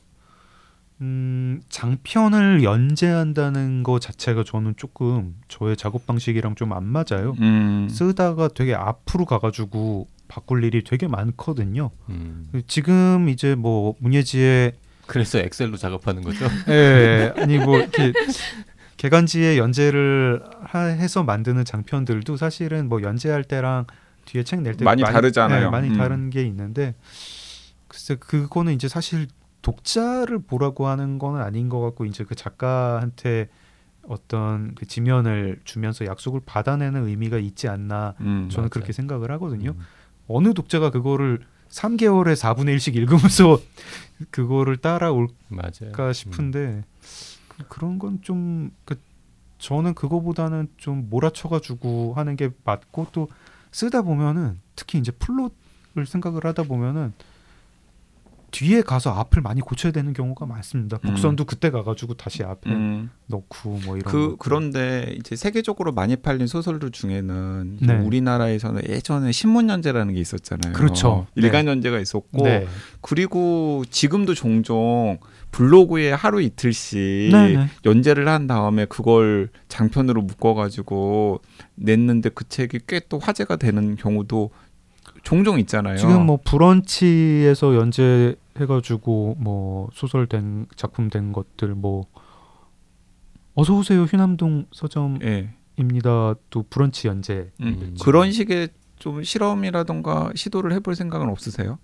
장편을 연재한다는 거 자체가 저는 조금 저의 작업 방식이랑 좀 안 맞아요. 쓰다가 되게 앞으로 가가지고 바꿀 일이 되게 많거든요. 지금 이제 뭐 문예지에, 그래서 엑셀로 작업하는 거죠? 네, 아니 뭐 이렇게 개간지에 연재를 해서 만드는 장편들도 사실은 뭐 연재할 때랑 뒤에 책 낼 때 많이 다르잖아요. 네, 많이 다른 게 있는데, 글쎄 그거는 이제 사실 독자를 보라고 하는 건 아닌 것 같고, 이제 그 작가한테 어떤 그 지면을 주면서 약속을 받아내는 의미가 있지 않나, 저는 맞아요. 그렇게 생각을 하거든요. 어느 독자가 그거를 3개월에 4분의 1씩 읽으면서 그거를 따라올까 맞아요. 싶은데 그런 건 좀 저는 그거보다는 좀 몰아쳐가지고 하는 게 맞고, 또 쓰다 보면은 특히 이제 플롯을 생각을 하다 보면은 뒤에 가서 앞을 많이 고쳐야 되는 경우가 많습니다. 복선도 그때 가가지고 다시 앞에 넣고 뭐 이런. 그런데 이제 세계적으로 많이 팔린 소설들 중에는 네. 우리나라에서는 예전에 신문 연재라는 게 있었잖아요. 그렇죠. 일간 네. 연재가 있었고 네. 그리고 지금도 종종 블로그에 하루 이틀씩 네네. 연재를 한 다음에 그걸 장편으로 묶어가지고 냈는데 그 책이 꽤 또 화제가 되는 경우도 종종 있잖아요. 지금 뭐 브런치에서 연재해가지고 뭐 소설된 작품된 것들, 뭐 어서 오세요 휴남동 서점입니다. 네. 또 브런치 연재 그런 식의 좀 실험이라던가 시도를 해볼 생각은 없으세요?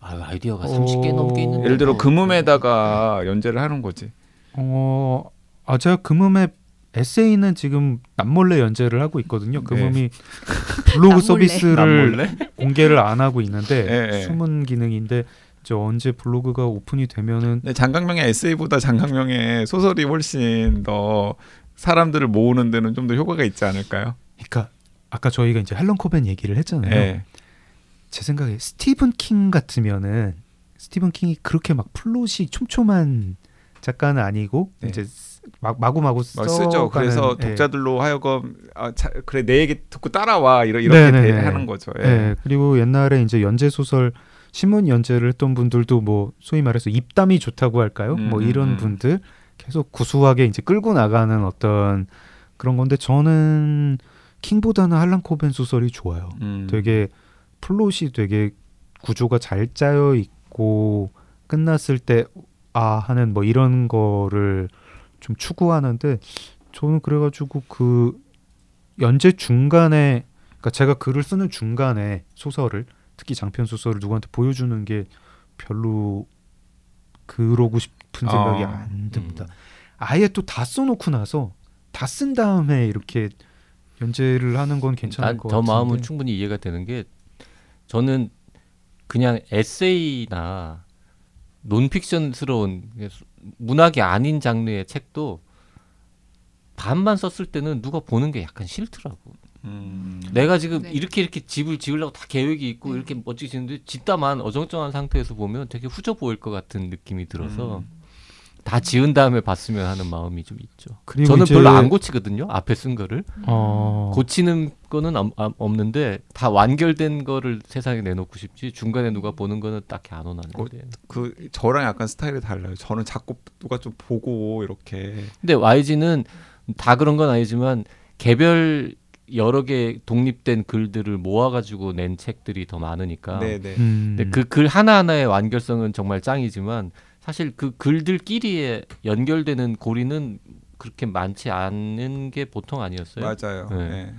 아이디어가 30개 넘게 있는데. 예를 들어 금음에다가 연재를 하는 거지. 제가 금음에 에세이는 지금 남몰래 연재를 하고 있거든요. 금음이 네. 블로그 서비스를 남몰래? 공개를 안 하고 있는데 네. 숨은 기능인데, 저 언제 블로그가 오픈이 되면은 네, 장강명의 에세이보다 장강명의 소설이 훨씬 더 사람들을 모으는 데는 좀 더 효과가 있지 않을까요? 그러니까 아까 저희가 이제 할런 코벤 얘기를 했잖아요. 네. 제 생각에 스티븐 킹 같으면은, 스티븐 킹이 그렇게 막 플롯이 촘촘한 작가는 아니고 네. 이제 마구마구 쓰죠. 그래서 독자들로 예. 하여금 그래 내 얘기 듣고 따라와 이렇게 하는 거죠. 예. 예. 그리고 옛날에 이제 연재 소설 신문 연재를 했던 분들도 뭐 소위 말해서 입담이 좋다고 할까요? 뭐 이런 분들 계속 구수하게 이제 끌고 나가는 어떤 그런 건데, 저는 킹보다는 할런 코벤 소설이 좋아요. 되게 플롯이 되게 구조가 잘 짜여 있고 끝났을 때 하는 뭐 이런 거를 좀 추구하는데, 저는 그래가지고 그 연재 중간에, 그러니까 제가 글을 쓰는 중간에 소설을, 특히 장편 소설을 누구한테 보여주는 게 별로 그러고 싶은 생각이 안 듭니다. 아예 또 다 써놓고 나서 다 쓴 다음에 이렇게 연재를 하는 건 괜찮을 것 같은데. 저 마음은 충분히 이해가 되는 게, 저는 그냥 에세이나 논픽션스러운 문학이 아닌 장르의 책도 반만 썼을 때는 누가 보는 게 약간 싫더라고. 내가 지금 네. 이렇게 집을 지으려고 다 계획이 있고 이렇게 멋지게 짓는데, 짓다만 어정쩡한 상태에서 보면 되게 후져 보일 것 같은 느낌이 들어서 다 지은 다음에 봤으면 하는 마음이 좀 있죠. 그리고 저는 별로 안 고치거든요. 앞에 쓴 거를. 고치는 거는 없는데 다 완결된 거를 세상에 내놓고 싶지 중간에 누가 보는 거는 딱히 안 원하는데. 그 저랑 약간 스타일이 달라요. 저는 자꾸 누가 좀 보고 이렇게. 근데 YG는 다 그런 건 아니지만 개별 여러 개 독립된 글들을 모아가지고 낸 책들이 더 많으니까. 네네. 근데 그 글 하나하나의 완결성은 정말 짱이지만 사실 그 글들끼리의 연결되는 고리는 그렇게 많지 않은 게 보통 아니었어요. 맞아요. 네. 네.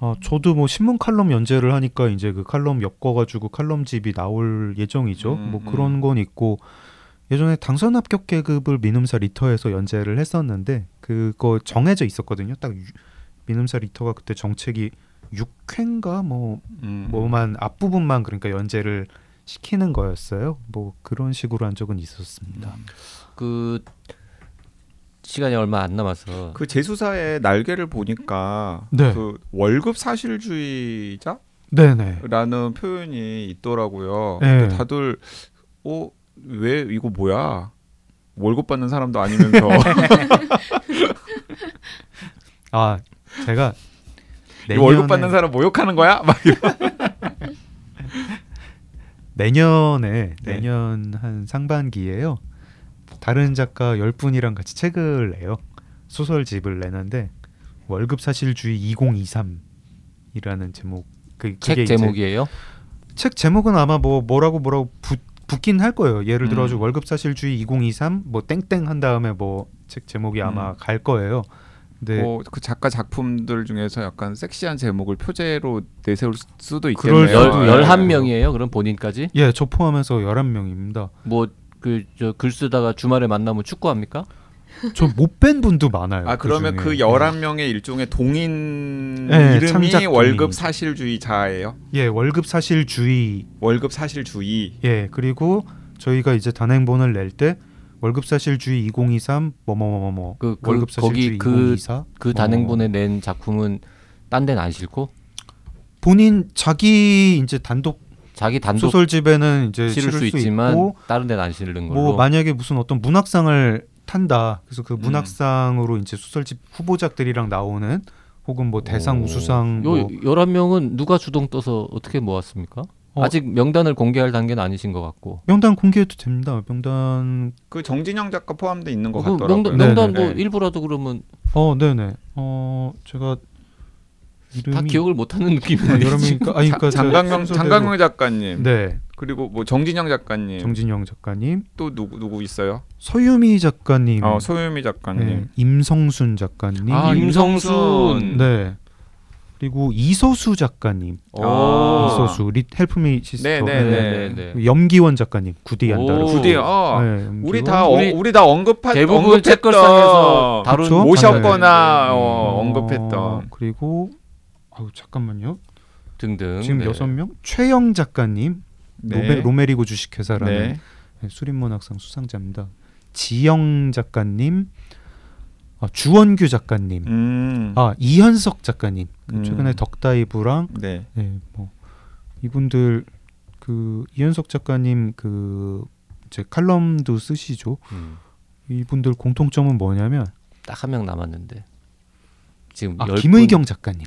아, 저도 뭐 신문 칼럼 연재를 하니까 이제 그 칼럼 엮어가지고 칼럼집이 나올 예정이죠. 뭐 그런 건 있고 예전에 당선 합격 계급을 민음사 리터에서 연재를 했었는데 그거 정해져 있었거든요. 딱 민음사 리터가 그때 정책이 6회인가 뭐만 앞부분만 그러니까 연재를 시키는 거였어요. 뭐 그런 식으로 한 적은 있었습니다. 그 시간이 얼마 안 남아서 그 재수사의 날개를 보니까 네. 그 월급 사실주의자? 네네.라는 표현이 있더라고요. 네. 근데 다들 왜 이거 뭐야? 월급 받는 사람도 아니면서. 아 제가 내년에... 월급 받는 사람 모욕하는 거야? 막 이런. 내년 한 상반기에요. 다른 작가 10분이랑 같이 책을 내요. 소설집을 내는데 월급 사실주의 2023이라는 제목. 그게 책 제목이에요? 책 제목은 아마 뭐라고 붙긴 할 거예요. 예를 들어서 월급 사실주의 2023 뭐 땡땡 한 다음에 뭐 책 제목이 아마 갈 거예요. 네. 그 작가 작품들 중에서 약간 섹시한 제목을 표제로 내세울 수도 있겠네요. 11명이에요? 그럼 본인까지? 예, 저 포함해서 11명입니다. 글 쓰다가 주말에 만나면 축구합니까? 저 못 뵌 분도 많아요. 아, 그러면 그 11명의 일종의 동인 네, 이름이 월급 사실주의자예요? 예, 월급 사실주의. 예, 그리고 저희가 이제 단행본을 낼 때 월급 사실주의 2023 월급 사실주의 2024 그 단행본에 낸 작품은 딴 데는 안 싣고 본인 자기 단독 소설집에는 이제 실을 수 있지만 있고, 다른 데는 안 실는 걸로 만약에 무슨 어떤 문학상을 탄다. 그래서 그 문학상으로 이제 소설집 후보작들이랑 나오는 혹은 대상 우수상 11명은 누가 주동 떠서 어떻게 모았습니까? 아직 명단을 공개할 단계는 아니신 것 같고. 명단 공개해도 됩니다. 명단 그 정진영 작가 포함돼 있는 것 같더라고요. 명단 뭐 일부라도 그러면. 네네. 제가 이름이... 다 기억을 못하는 느낌이에요. 그러니까 장강명 작가님. 네. 그리고 정진영 작가님. 또 누구 있어요? 서유미 작가님. 서유미 작가님. 네. 임성순 작가님. 아 임성순. 네. 그리고 이소수 작가님, 헬프미 시터, 염기원 작가님, 우리 다 언급한 대부분 책걸상에서 다룬 모셨거나 언급했던. 그리고 잠깐만요 등등 지금 6명 최영 작가님, 로메리고 주식회사라는 수립문학상 수상자입니다. 지영 작가님. 주원규 작가님, 이현석 작가님, 최근에 덕다이브랑 이분들 이현석 작가님 이제 칼럼도 쓰시죠. 이분들 공통점은 뭐냐면 딱 한 명 남았는데 지금 김의경 작가님,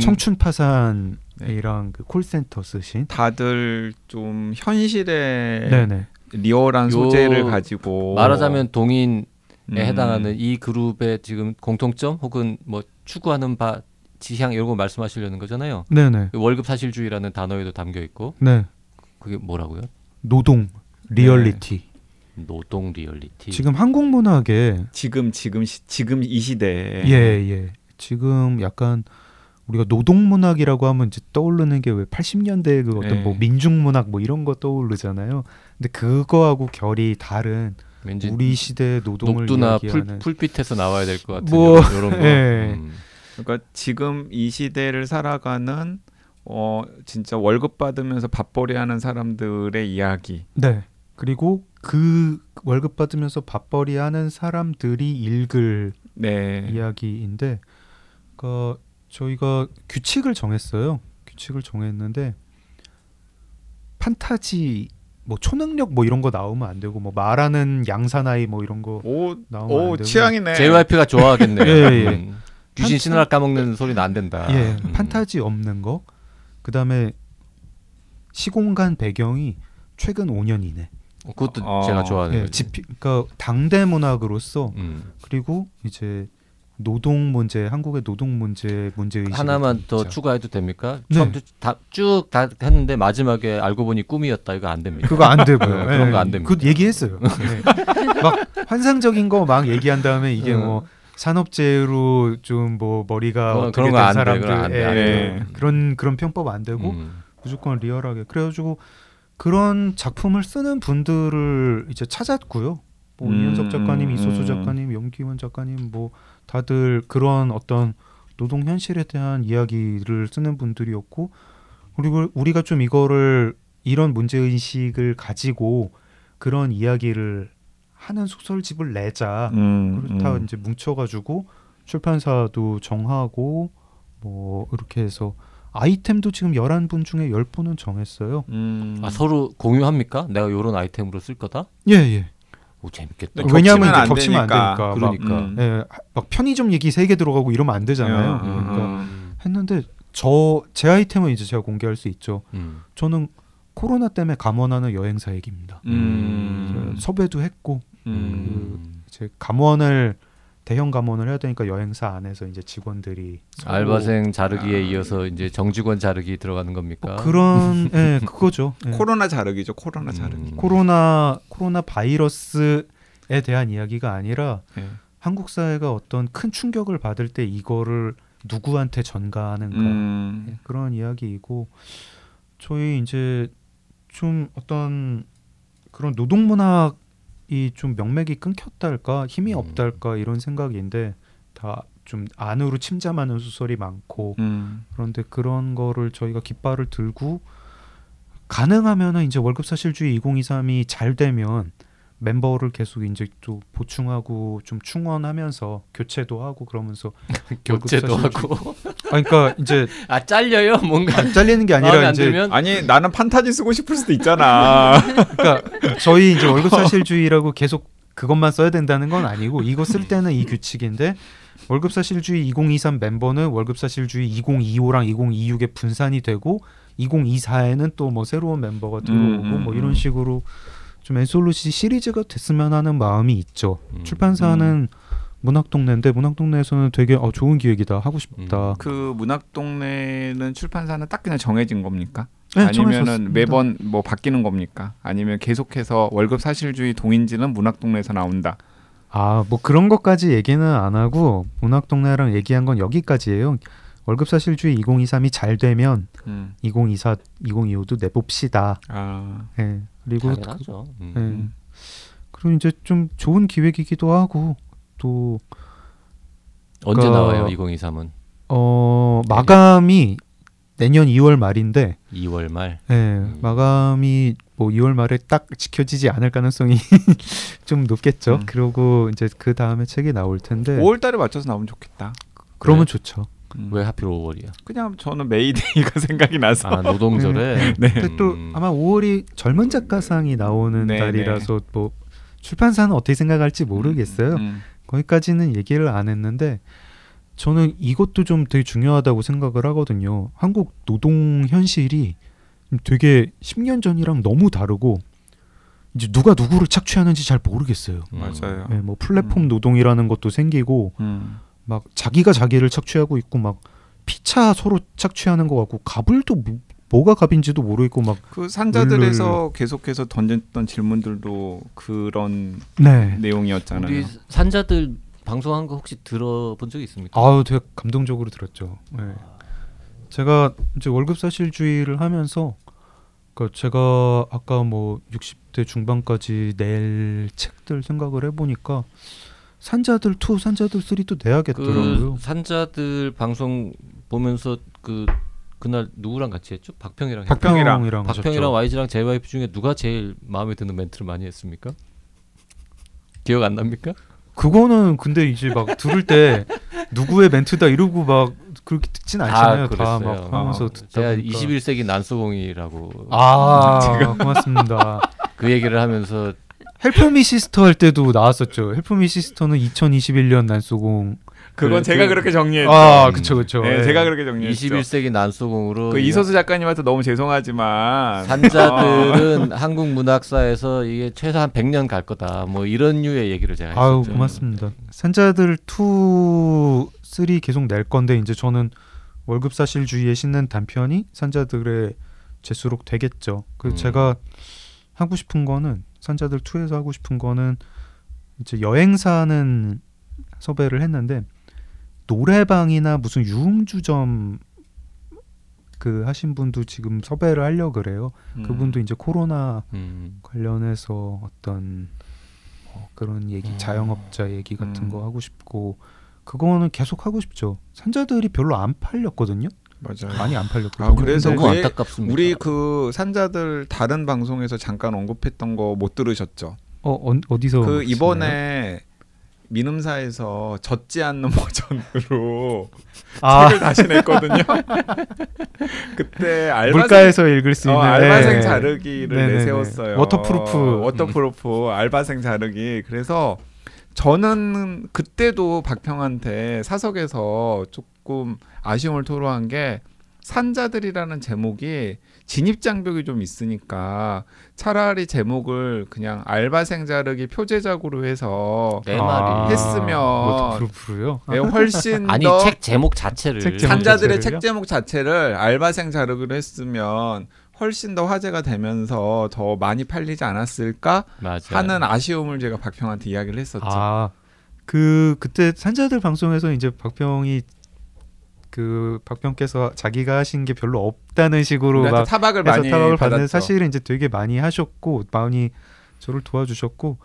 청춘 파산이랑 그 콜센터 쓰신 다들 좀 현실의 리얼한 소재를 가지고 말하자면 동인 해당하는 이 그룹의 지금 공통점 혹은 추구하는 바 지향 이런 거 말씀하시려는 거잖아요. 네네. 월급 사실주의라는 단어에도 담겨 있고. 네. 그게 뭐라고요? 노동 리얼리티. 네. 노동 리얼리티. 지금 한국 문학에 지금 이 시대에 지금 약간 우리가 노동 문학이라고 하면 이제 떠오르는 게 왜 80년대 그 어떤 민중 문학 이런 거 떠오르잖아요. 근데 그거하고 결이 다른. 왠지 우리 시대의 노동을 녹두나 풀빛에서 나와야 될 것 같은 이런 거. 그러니까 지금 이 시대를 살아가는 진짜 월급 받으면서 밥벌이하는 사람들의 이야기. 네. 그리고 그 월급 받으면서 밥벌이하는 사람들이 읽을 이야기인데, 그러니까 저희가 규칙을 정했어요. 규칙을 정했는데 판타지 뭐 초능력 뭐 이런 거 나오면 안 되고 뭐 말하는 양사나이 뭐 이런 거 나오면 안 되고. 취향이네. JYP가 좋아하겠네. 예, 예. 귀신 신화를 까먹는 소리는 안 된다. 예, 판타지 없는 거. 그다음에 시공간 배경이 최근 5년 이내. 그것도 제가 좋아하는. 예, 그러니까 당대 문학으로서 그리고 이제 노동 문제, 한국의 노동 문제 하나만 더 있죠. 추가해도 됩니까? 네. 처음부터 쭉 다 했는데 마지막에 알고 보니 꿈이었다 이거 안 됩니다. 그거 안 되고요. 네, 그런 거 안 됩니다. 그 얘기했어요. 네. 막 환상적인 거 막 얘기한 다음에 이게 뭐 산업재해로 좀 뭐 머리가 어떻게 된 사람들 그런 편법 안 되고 무조건 리얼하게 그래가지고 그런 작품을 쓰는 분들을 이제 찾았고요. 뭐 이현석 작가님, 이소수 작가님, 염기원 작가님 뭐 다들 그런 어떤 노동 현실에 대한 이야기를 쓰는 분들이었고, 그리고 우리가 좀 이거를 이런 문제의식을 가지고 그런 이야기를 하는 소설집을 내자. 그렇다 이제 뭉쳐가지고 출판사도 정하고 뭐 이렇게 해서 아이템도 지금 11분 중에 10분은 정했어요. 아, 서로 공유합니까? 내가 이런 아이템으로 쓸 거다? 예예. 오, 재밌겠다. 왜냐하면 이제 겹치면 안 되니까. 그러니까. 예, 막 편의점 얘기 3개 들어가고 이러면 안 되잖아요. 그러니까 했는데 제 아이템은 이제 제가 공개할 수 있죠. 저는 코로나 때문에 감원하는 여행사 얘기입니다. 섭외도 했고 이제 감원을 대형 감원을 해야 되니까 여행사 안에서 이제 직원들이 알바생 자르기에 이어서 이제 정직원 자르기 들어가는 겁니까? 그런 예, 그거죠. 예. 코로나 자르기죠. 코로나 자르기. 코로나 바이러스에 대한 이야기가 아니라 한국 사회가 어떤 큰 충격을 받을 때 이거를 누구한테 전가하는가 예, 그런 이야기이고 저희 이제 좀 어떤 그런 노동 문학 이 좀 명맥이 끊겼달까 힘이 없달까 이런 생각인데 다 좀 안으로 침잠하는 소설이 많고 그런데 그런 거를 저희가 깃발을 들고 가능하면은 이제 월급 사실주의 2023이 잘 되면 멤버를 계속 이제 또 보충하고 좀 충원하면서 교체도 하고 그러면서 교체도 하고 아니, 그러니까 이제 잘려요 뭔가 안 잘리는 게 아니라 이제 들면? 아니 나는 판타지 쓰고 싶을 수도 있잖아. 그러니까 저희 이제 월급 사실주의라고 계속 그것만 써야 된다는 건 아니고 이거 쓸 때는 이 규칙인데 월급 사실주의 2023 멤버는 월급 사실주의 2025랑 2026에 분산이 되고 2024에는 또 뭐 새로운 멤버가 들어오고 뭐 이런 식으로. 좀 엔솔로시 시리즈가 됐으면 하는 마음이 있죠. 출판사는 문학동네인데 문학동네에서는 되게 좋은 기획이다 하고 싶다. 그 문학동네는 출판사는 딱 그냥 정해진 겁니까? 네, 아니면은 매번 뭐 바뀌는 겁니까? 아니면 계속해서 월급 사실주의 동인지는 문학동네에서 나온다. 아, 뭐 그런 것까지 얘기는 안 하고 문학동네랑 얘기한 건 여기까지예요. 월급 사실주의 2023이 잘 되면 2024, 2025도 내봅시다. 아. 네. 그리고 당연하죠. 그리고 이제 좀 좋은 기획이기도 하고 또 언제 나와요 2023은? 마감이 내년 2월 말인데 2월 말. 예. 마감이 뭐 2월 말에 딱 지켜지지 않을 가능성이 좀 높겠죠. 그리고 이제 그 다음에 책이 나올 텐데 5월 달에 맞춰서 나오면 좋겠다. 그러면 네. 좋죠. 왜 하필 5월이야? 그냥 저는 메이데이가 생각이 나서 노동절에 네. 근데 또 아마 5월이 젊은 작가상이 나오는 달이라서 뭐 출판사는 어떻게 생각할지 모르겠어요. 거기까지는 얘기를 안 했는데 저는 이것도 좀 되게 중요하다고 생각을 하거든요. 한국 노동 현실이 되게 10년 전이랑 너무 다르고 이제 누가 누구를 착취하는지 잘 모르겠어요. 맞아요. 네, 뭐 플랫폼 노동이라는 것도 생기고 막 자기가 자기를 착취하고 있고 막 피차 서로 착취하는 것 같고 갑을도 뭐가 갑인지도 모르겠고 막 그 산자들에서 계속해서 던졌던 질문들도 그런 내용이었잖아요. 우리 산자들 방송한 거 혹시 들어본 적이 있습니까? 아우 되게 감동적으로 들었죠. 네. 제가 이제 월급 사실주의를 하면서 그러니까 제가 아까 뭐 60대 중반까지 낼 책들 생각을 해보니까. 산자들 2, 산자들 3도 내야겠더라고요. 그 산자들 방송 보면서 그날 누구랑 같이 했죠? 박평이랑 YG랑 JYP 중에 누가 제일 마음에 드는 멘트를 많이 했습니까? 기억 안 납니까? 그거는 근데 이제 막 들을 때 누구의 멘트다 이러고 막 그렇게 듣진 않잖아요. 다 막 하면서 듣다 보니까. 제가 21세기 난소공이라고. 아, 제가. 고맙습니다. 그 얘기를 하면서 헬프미 시스터 할 때도 나왔었죠. 헬프미 시스터는 2021년 난소공. 그건 제가 그렇게 정리했죠. 아, 그렇죠, 그렇죠. 네, 제가 그렇게 정리했죠. 21세기 난소공으로. 그 이소수 작가님한테 너무 죄송하지만 산자들은 한국 문학사에서 이게 최소 한 100년 갈 거다. 뭐 이런 류의 얘기를 제가 했었죠. 아유, 고맙습니다. 산자들 2, 3 계속 낼 건데 이제 저는 월급 사실주의에 싣는 단편이 산자들의 재수록 되겠죠. 그 제가 하고 싶은 거는 산자들 2에서 하고 싶은 거는 이제 여행사는 섭외를 했는데 노래방이나 무슨 유흥주점 그 하신 분도 지금 섭외를 하려고 그래요. 그분도 이제 코로나 관련해서 어떤 그런 얘기, 자영업자 얘기 같은 거 하고 싶고 그거는 계속 하고 싶죠. 산자들이 별로 안 팔렸거든요. 맞아요. 많이 안 팔렸고. 아, 그래서 너무 안타깝습니다. 우리 그 산자들 다른 방송에서 잠깐 언급했던 거 못 들으셨죠? 어디서? 그 이번에 민음사에서 젖지 않는 버전으로 책을 다시 냈거든요. 그때 알바생, 물가에서 읽을 수 있는 알바생 자르기를 네네네. 내세웠어요. 워터프루프 알바생 자르기. 그래서 저는 그때도 박평한테 사석에서 조금 아쉬움을 토로한 게 산자들이라는 제목이 진입장벽이 좀 있으니까 차라리 제목을 그냥 알바생 자르기 표제작으로 해서 내 말이 했으면 훨씬 아니 더 책 제목 자체를 산자들의 책 제목 자체를 알바생 자르기로 했으면 훨씬 더 화제가 되면서 더 많이 팔리지 않았을까 하는 아쉬움을 제가 박평한테 이야기를 했었죠. 그때 산자들 방송에서 이제 박평께서 자기가 하신 게 별로 없다는 식으로 막 타박을 많이 받았는데 사실은 이제 되게 많이 하셨고 많이 저를 도와주셨고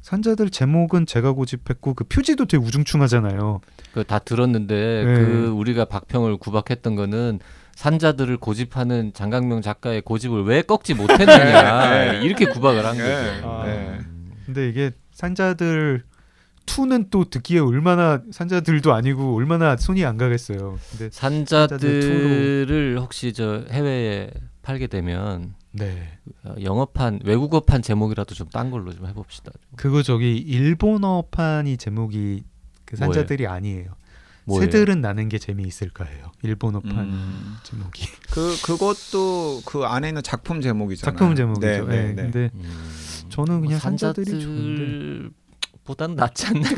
산자들 제목은 제가 고집했고 그 표지도 되게 우중충하잖아요. 그 다 들었는데 네. 그 우리가 박평을 구박했던 거는 산자들을 고집하는 장강명 작가의 고집을 왜 꺾지 못했느냐 네. 이렇게 구박을 한 네. 거죠. 네. 근데 이게 산자들 2는 또 듣기에 얼마나 산자들도 아니고 얼마나 손이 안 가겠어요. 근데 산자들을 혹시 저 해외에 팔게 되면 네. 영어판, 외국어판 제목이라도 좀 딴 걸로 좀 해봅시다. 그거 저기 일본어판이 제목이 그 산자들이 뭐예요? 아니에요. 뭐예요? 새들은 나는 게 재미있을까요? 일본어판 제목이. 그것도 그 안에 있는 작품 제목이잖아요. 작품 제목이죠. 네, 네. 근데 저는 그냥 산자들이 좋은데 보단 낫지 않나.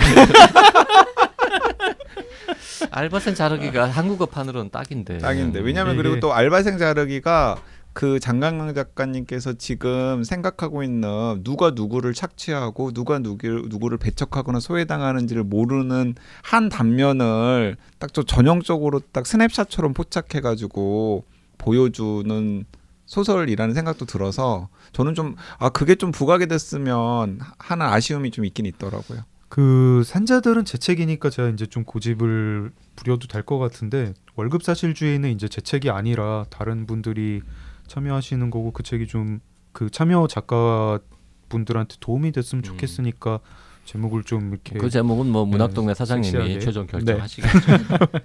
알바생 자르기가 한국어판으로는 딱인데. 왜냐하면 이게... 그리고 또 알바생 자르기가 그 장강명 작가님께서 지금 생각하고 있는 누가 누구를 착취하고 누가 누구를 배척하거나 소외당하는지를 모르는 한 단면을 딱 저 전형적으로 딱 스냅샷처럼 포착해가지고 보여주는 소설이라는 생각도 들어서 저는 좀 그게 좀 부각이 됐으면 하는 아쉬움이 좀 있긴 있더라고요. 그 산자들은 제 책이니까 제가 이제 좀 고집을 부려도 될 것 같은데 월급 사실주의는 이제 제 책이 아니라 다른 분들이 참여하시는 거고 그 책이 좀 그 참여 작가 분들한테 도움이 됐으면 좋겠으니까 제목을 좀 이렇게 그 제목은 뭐 문학동네 사장님이 섹시하게. 최종 결정하시겠죠. 네.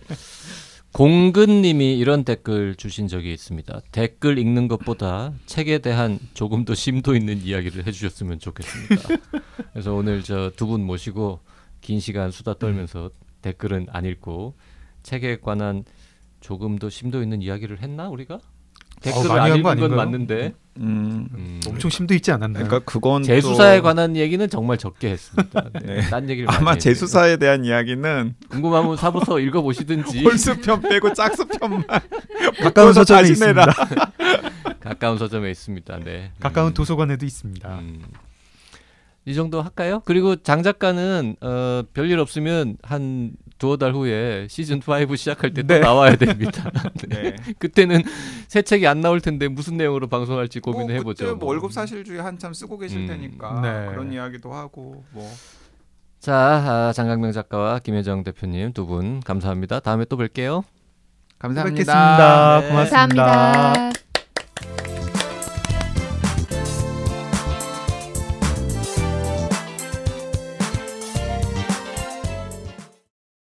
공근님이 이런 댓글 주신 적이 있습니다. 댓글 읽는 것보다 책에 대한 조금 더 심도 있는 이야기를 해주셨으면 좋겠습니다. 그래서 오늘 저 두 분 모시고 긴 시간 수다 떨면서 댓글은 안 읽고 책에 관한 조금 더 심도 있는 이야기를 했나 우리가? 댓글 안 읽은 건 맞는데 엄청 심도 있지 않았나요? 그러니까 그건 재수사에 관한 얘기는 정말 적게 했습니다. 네. 딴 얘기를 아마 재수사에 대한 이야기는 궁금하면 사부서 읽어보시든지 홀수편 빼고 짝수편만 가까운 서점에 있습니다. 가까운 서점에 있습니다. 네. 가까운 도서관에도 있습니다. 이 정도 할까요? 그리고 장 작가는 별일 없으면 한 두어 달 후에 시즌 5 시작할 때 또 네. 나와야 됩니다. 네. 네. 그때는 새 책이 안 나올 텐데 무슨 내용으로 방송할지 고민해 보죠. 그때 뭐 월급 사실주의 한참 쓰고 계실 테니까 네. 그런 이야기도 하고 뭐. 자, 장강명 작가와 김혜정 대표님 두 분 감사합니다. 다음에 또 뵐게요. 감사합니다. 뵙겠습니다. 네. 고맙습니다. 감사합니다.